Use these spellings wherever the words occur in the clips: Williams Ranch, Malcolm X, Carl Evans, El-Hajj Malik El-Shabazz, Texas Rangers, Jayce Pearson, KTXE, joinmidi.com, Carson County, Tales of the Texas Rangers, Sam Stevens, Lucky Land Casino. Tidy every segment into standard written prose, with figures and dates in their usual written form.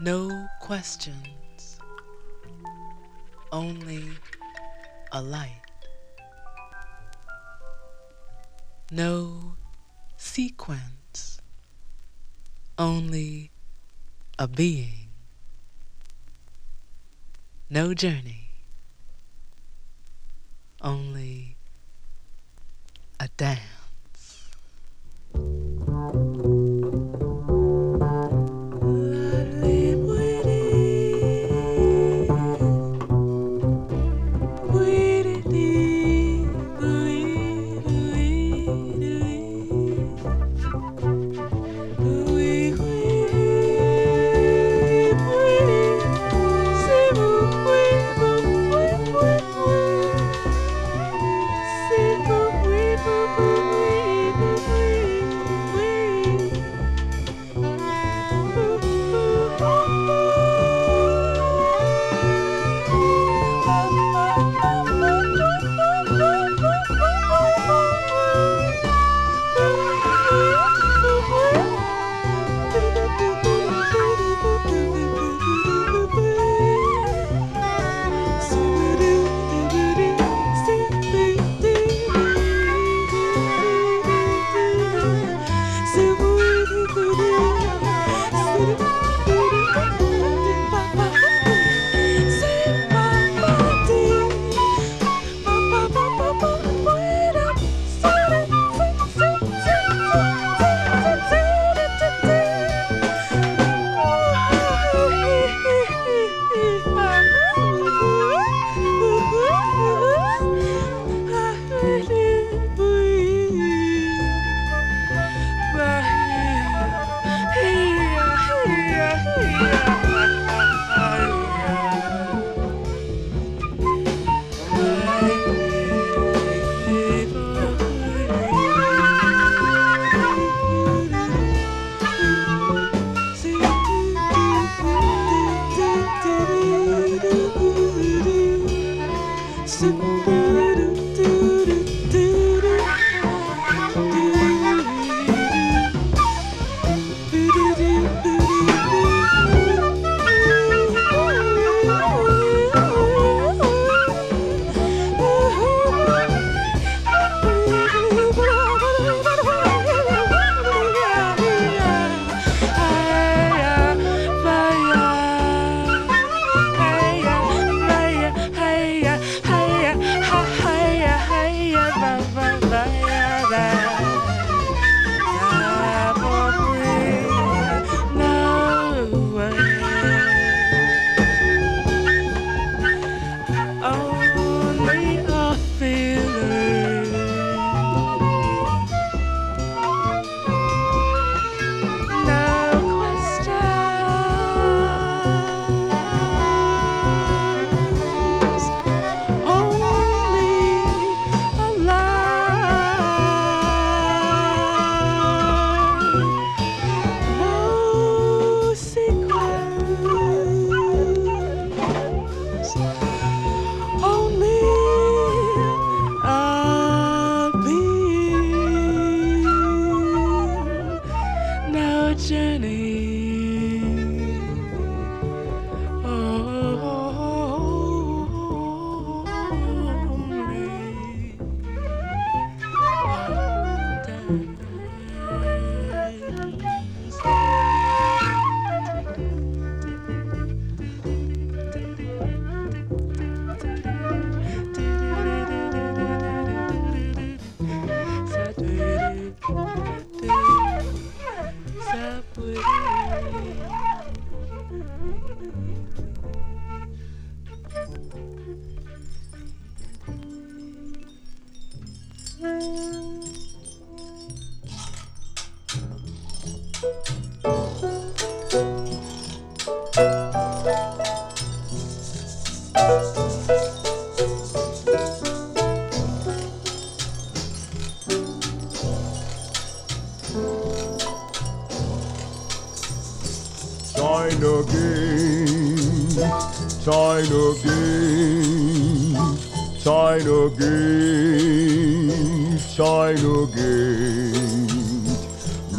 No questions, only a light. No sequence, only a being. No journey, only a dance.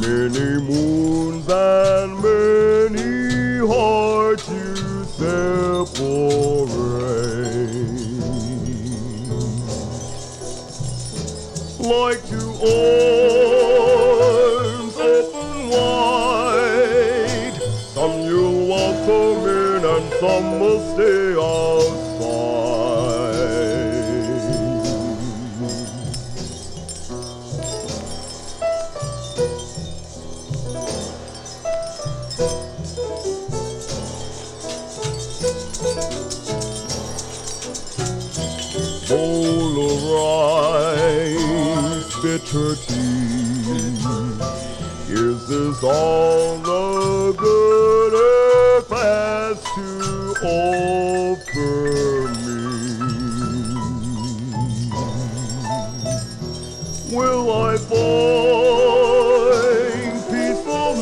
Many moons and many hearts. like to arms open wide. Some you will come in and some will stay outside. Bitter tea. Is this all the good earth has to offer me? Will I find peace of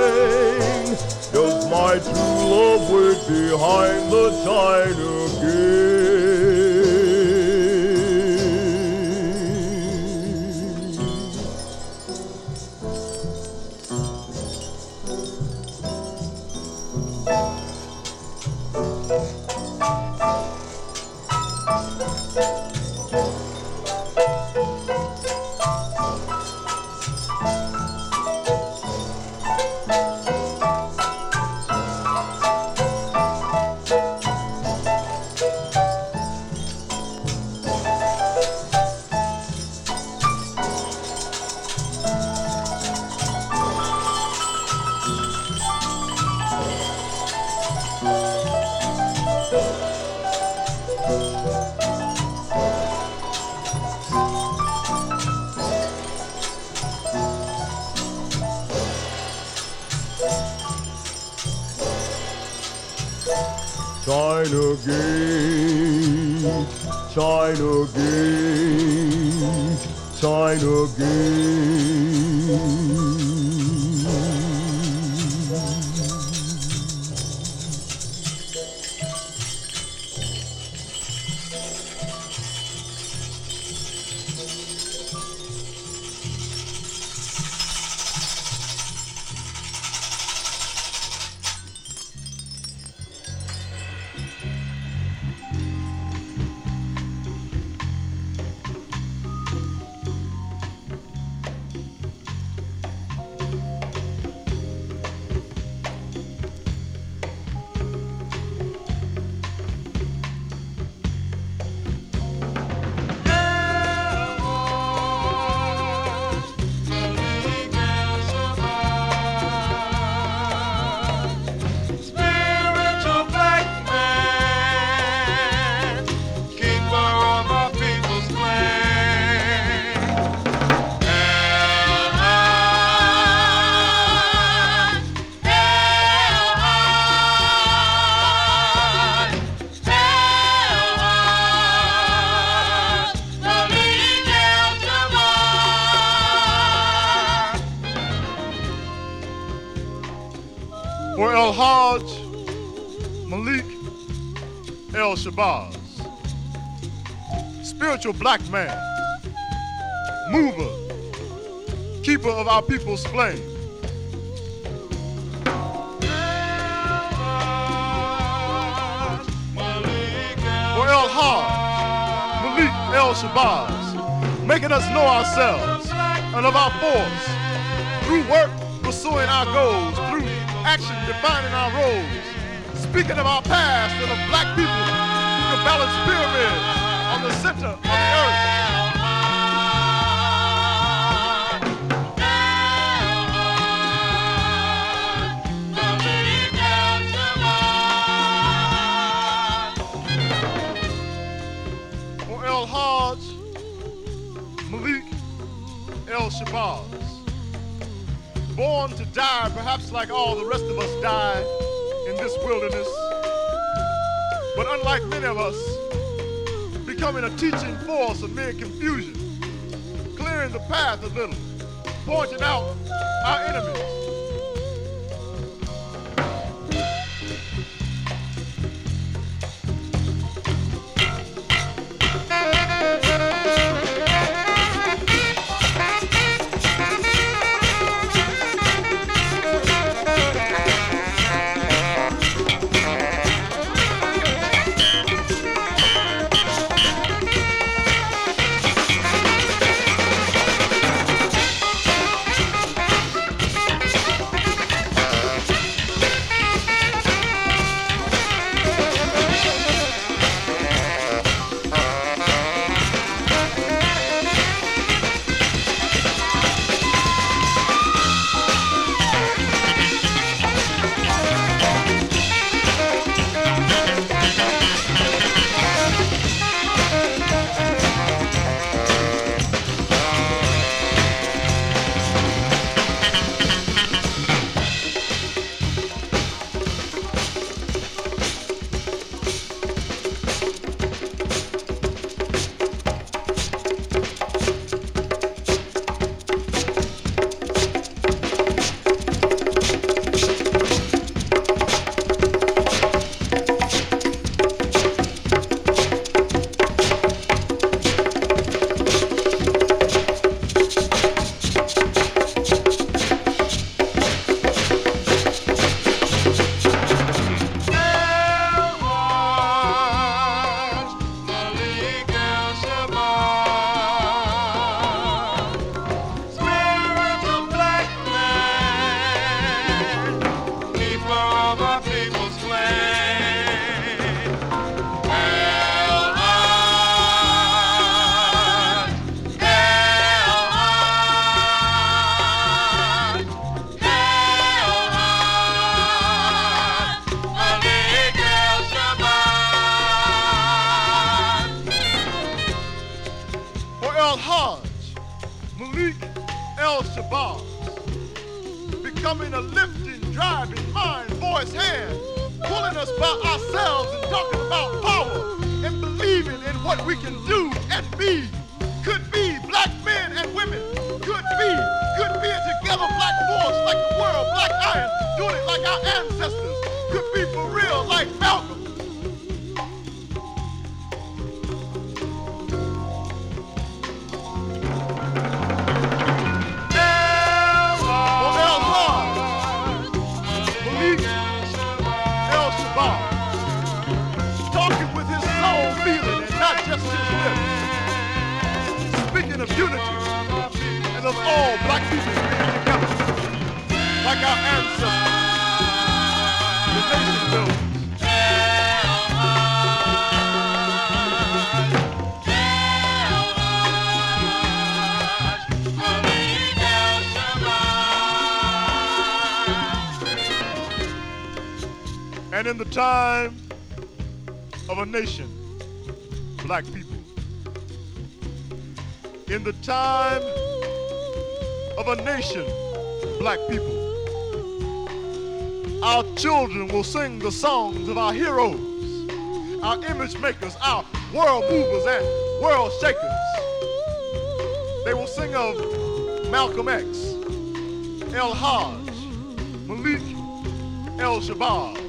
mind? Does my true love wait behind the china gate? For El-Hajj Malik El-Shabazz, spiritual black man, mover, keeper of our people's flame. For El-Hajj Malik El-Shabazz, making us know ourselves and of our force, through work pursuing our goals, through action defining our roles, speaking of our past and of black people who can balance pyramids on the center of the earth. For El-Hajj Malik El-Shabazz, born to die, perhaps like all the rest of us die in this wilderness, but unlike many of us, becoming a teaching force amid confusion, clearing the path a little, pointing out our enemies. El-Hajj Malik El-Shabazz, becoming a lifting, driving mind, voice, hand, pulling us by ourselves and talking about power and believing in what we can do and be. Could be black men and women. Could be a together black force like the world, black iron, doing it like our ancestors. Could be for real like Malcolm. Speaking of unity and of all black people being together, like our ancestors, the nation built. And in the time of a nation, black people. In the time of a nation, black people, our children will sing the songs of our heroes, our image makers, our world movers and world shakers. They will sing of Malcolm X, El-Hajj, Malik El-Shabazz.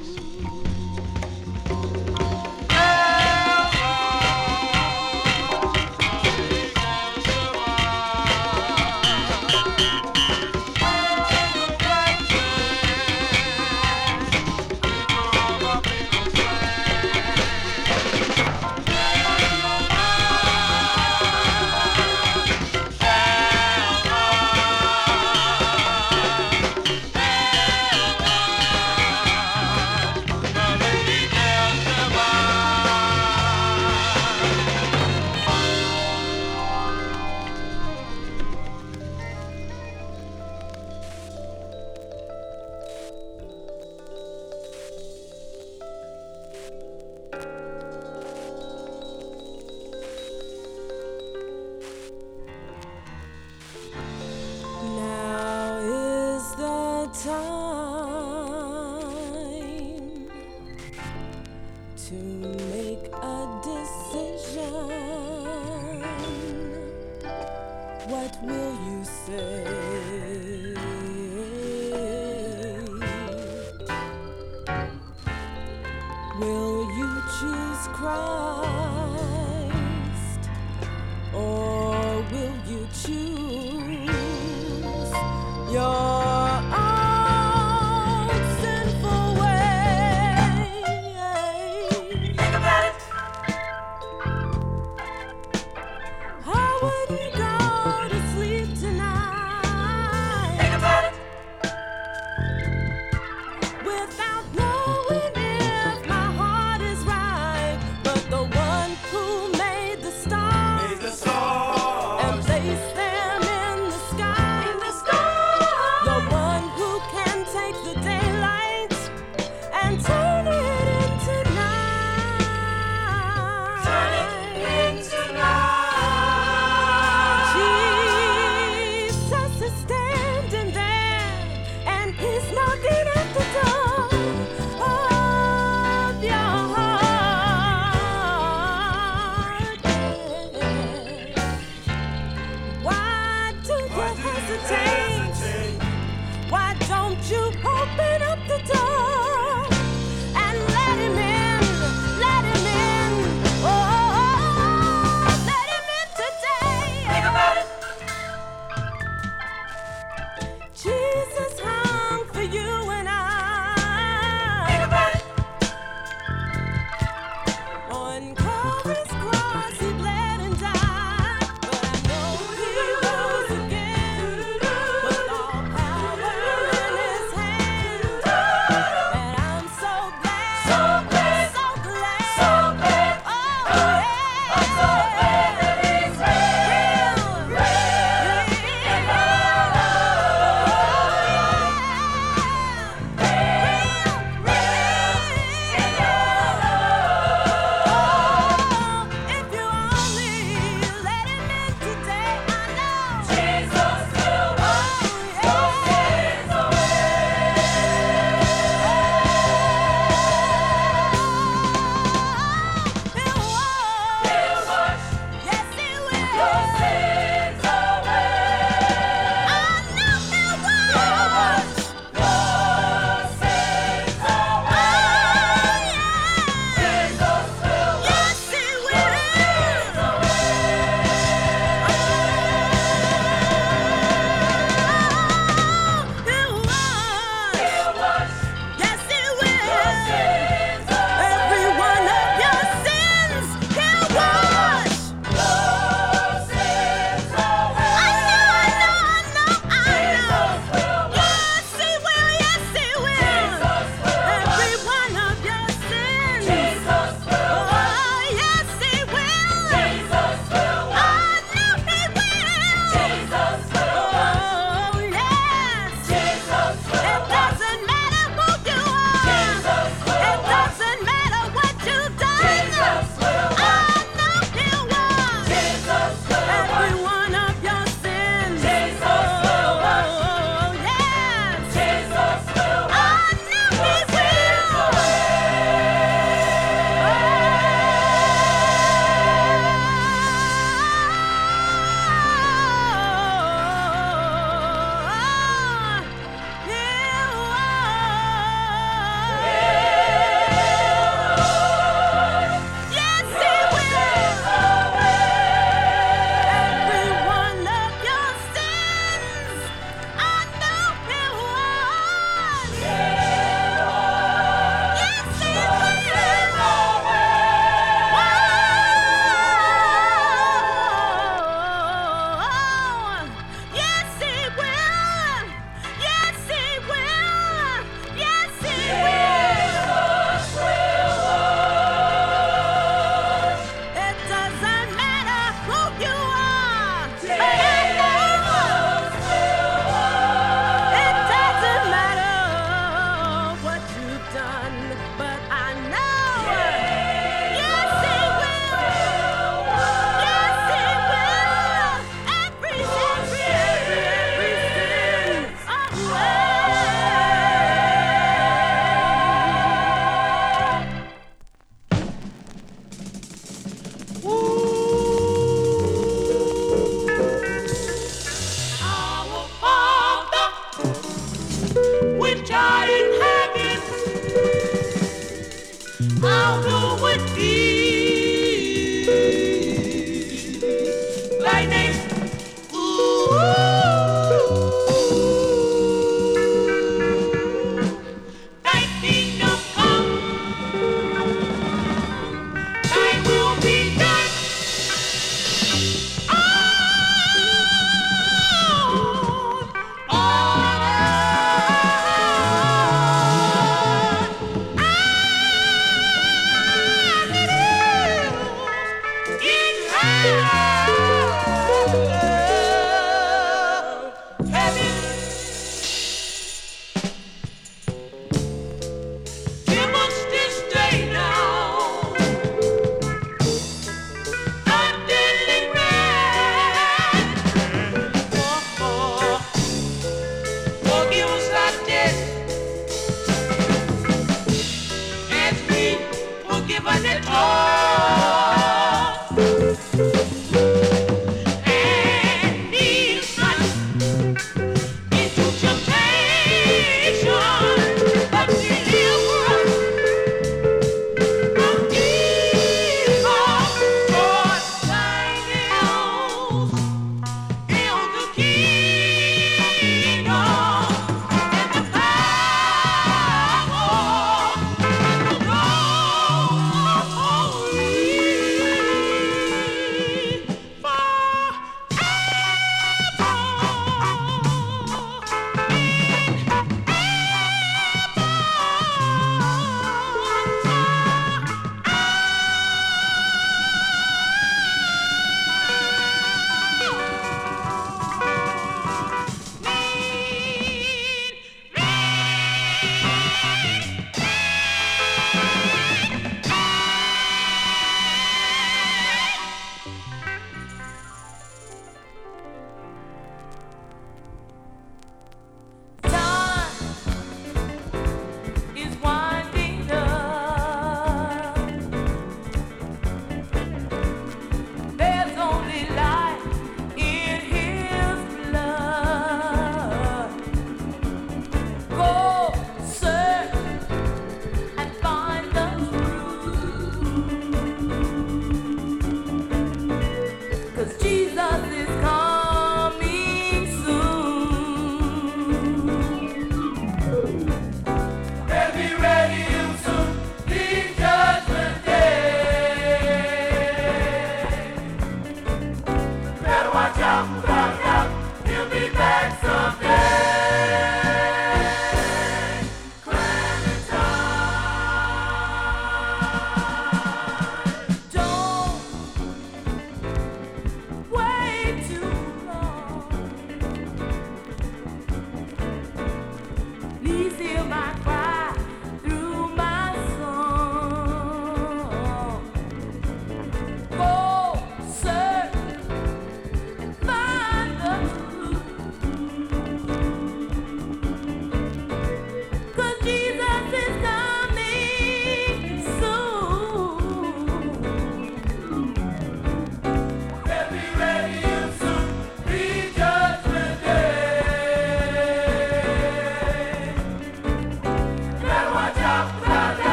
Without knowing if my heart is right, but the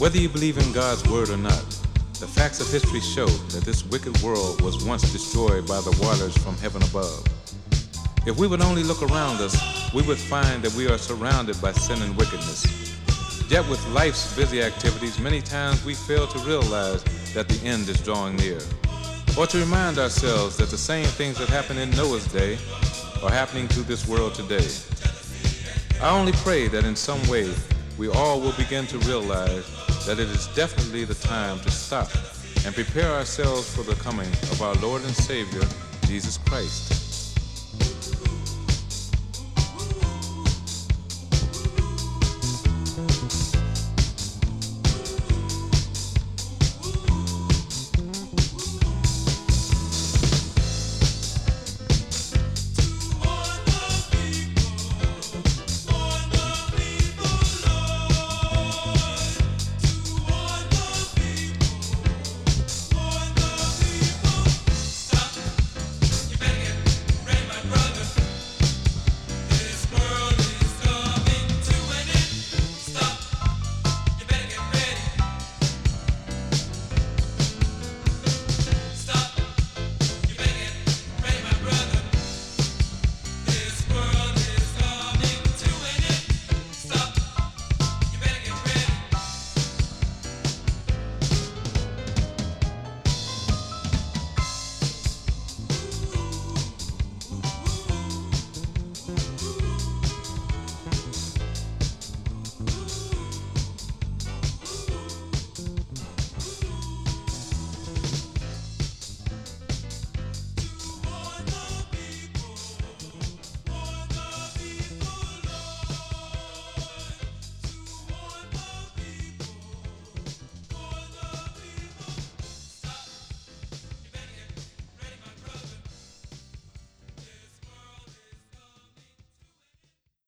Whether you believe in God's word or not, the facts of history show that this wicked world was once destroyed by the waters from heaven above. If we would only look around us, we would find that we are surrounded by sin and wickedness. Yet with life's busy activities, many times we fail to realize that the end is drawing near, or to remind ourselves that the same things that happened in Noah's day are happening to this world today. I only pray that in some way, we all will begin to realize that it is definitely the time to stop and prepare ourselves for the coming of our Lord and Savior, Jesus Christ.